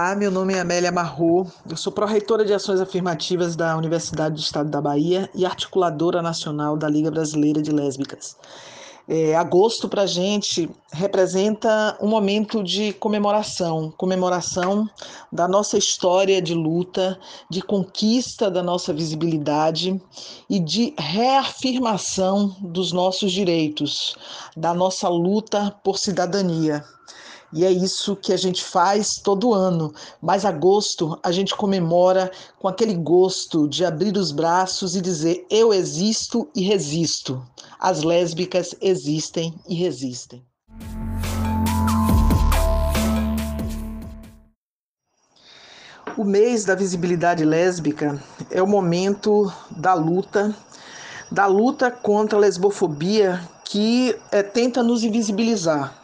Olá, meu nome é Amélia Marro, eu sou pró-reitora de Ações Afirmativas da Universidade do Estado da Bahia e articuladora nacional da Liga Brasileira de Lésbicas. Agosto, para a gente, representa um momento de comemoração da nossa história de luta, de conquista da nossa visibilidade e de reafirmação dos nossos direitos, da nossa luta por cidadania. E é isso que a gente faz todo ano, mas agosto a gente comemora com aquele gosto de abrir os braços e dizer: eu existo e resisto. As lésbicas existem e resistem. O mês da visibilidade lésbica é o momento da luta contra a lesbofobia que tenta nos invisibilizar.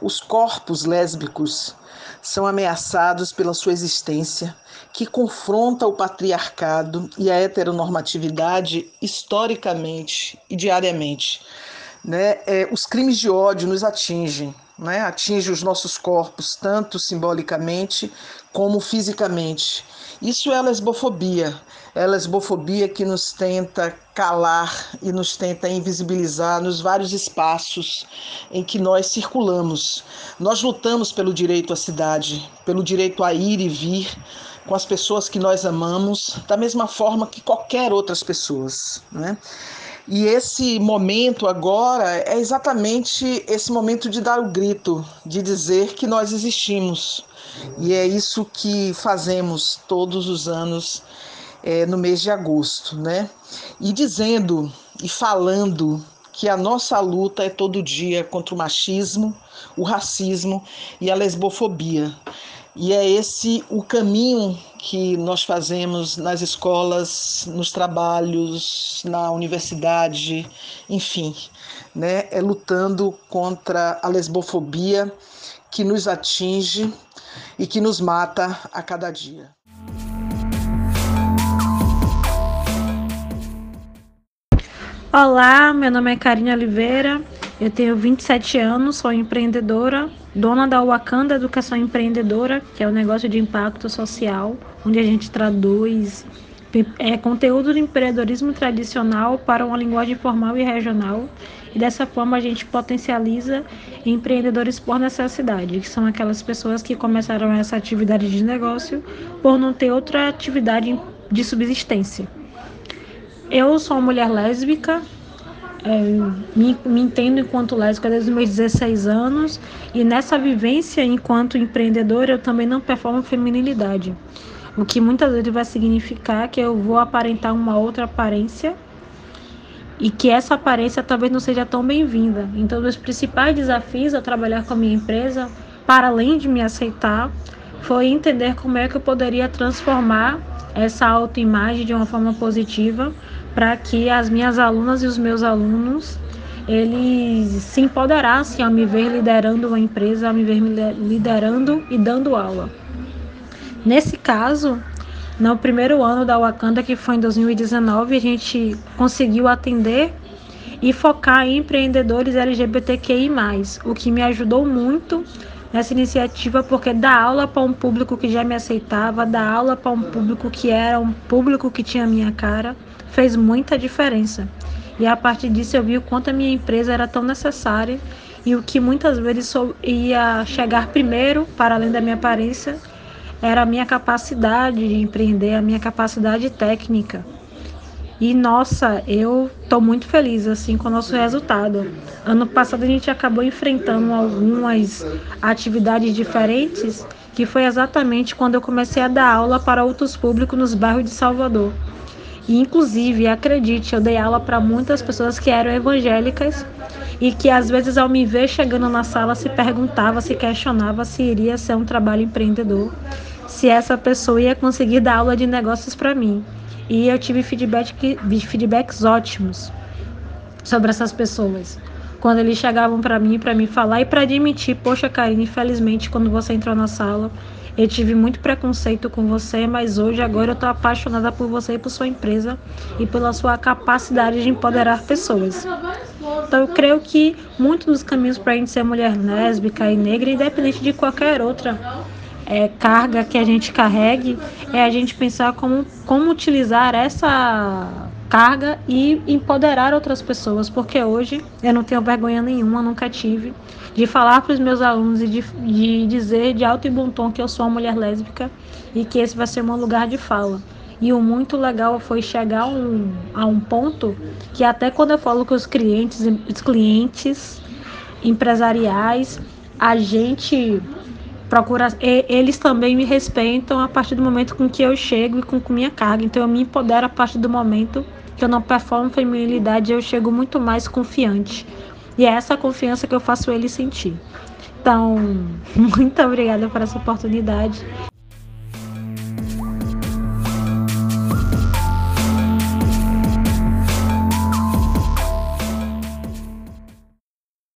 Os corpos lésbicos são ameaçados pela sua existência, que confronta o patriarcado e a heteronormatividade historicamente e diariamente. Os crimes de ódio nos atingem, atingem os nossos corpos, tanto simbolicamente como fisicamente. Isso é a lesbofobia. É a lesbofobia que nos tenta calar e nos tenta invisibilizar nos vários espaços em que nós circulamos. Nós lutamos pelo direito à cidade, pelo direito a ir e vir com as pessoas que nós amamos, da mesma forma que qualquer outras pessoas, E esse momento agora é exatamente esse momento de dar o grito, de dizer que nós existimos. E é isso que fazemos todos os anos no mês de agosto, E dizendo e falando que a nossa luta é todo dia contra o machismo, o racismo e a lesbofobia. E é esse o caminho que nós fazemos nas escolas, nos trabalhos, na universidade, enfim, É lutando contra a lesbofobia que nos atinge e que nos mata a cada dia. Olá, meu nome é Karina Oliveira, eu tenho 27 anos, sou empreendedora, dona da Wakanda da Educação Empreendedora, que é um negócio de impacto social, onde a gente traduz conteúdo do empreendedorismo tradicional para uma linguagem formal e regional, e dessa forma a gente potencializa empreendedores por necessidade, que são aquelas pessoas que começaram essa atividade de negócio por não ter outra atividade de subsistência. Eu sou uma mulher lésbica, me entendo enquanto lésbica desde os meus 16 anos e nessa vivência enquanto empreendedora eu também não performo feminilidade, o que muitas vezes vai significar que eu vou aparentar uma outra aparência e que essa aparência talvez não seja tão bem-vinda. Então, um dos principais desafios ao trabalhar com a minha empresa, para além de me aceitar, foi entender como é que eu poderia transformar essa autoimagem de uma forma positiva para que as minhas alunas e os meus alunos eles se empoderassem a me ver liderando uma empresa, a me ver liderando e dando aula. Nesse caso, no primeiro ano da Wakanda, que foi em 2019, a gente conseguiu atender e focar em empreendedores LGBTQI+, o que me ajudou muito nessa iniciativa, porque dar aula para um público que já me aceitava, dar aula para um público que era um público que tinha a minha cara, fez muita diferença. E a partir disso eu vi o quanto a minha empresa era tão necessária e o que muitas vezes ia chegar primeiro, para além da minha aparência, era a minha capacidade de empreender, a minha capacidade técnica. E, nossa, eu estou muito feliz, com o nosso resultado. Ano passado, a gente acabou enfrentando algumas atividades diferentes, que foi exatamente quando eu comecei a dar aula para outros públicos nos bairros de Salvador. E, inclusive, acredite, eu dei aula para muitas pessoas que eram evangélicas e que, às vezes, ao me ver chegando na sala, se perguntava, se questionava se iria ser um trabalho empreendedor, se essa pessoa ia conseguir dar aula de negócios para mim. E eu tive feedbacks ótimos sobre essas pessoas. Quando eles chegavam para me falar e para admitir: poxa, Karina, infelizmente, quando você entrou na sala, eu tive muito preconceito com você, mas hoje, agora, eu estou apaixonada por você e por sua empresa e pela sua capacidade de empoderar pessoas. Então, eu creio que muitos dos caminhos para a gente ser mulher lésbica e negra, independente de qualquer outra, carga que a gente carregue, é a gente pensar como utilizar essa carga e empoderar outras pessoas, porque hoje eu não tenho vergonha nenhuma, nunca tive, de falar para os meus alunos e de dizer de alto e bom tom que eu sou uma mulher lésbica e que esse vai ser o meu lugar de fala. E o muito legal foi chegar a um ponto que até quando eu falo com os clientes empresariais, a gente procura, eles também me respeitam a partir do momento com que eu chego e com minha carga. Então eu me empodero a partir do momento que eu não performo feminilidade, eu chego muito mais confiante. E é essa confiança que eu faço eles sentir. Então, muito obrigada por essa oportunidade.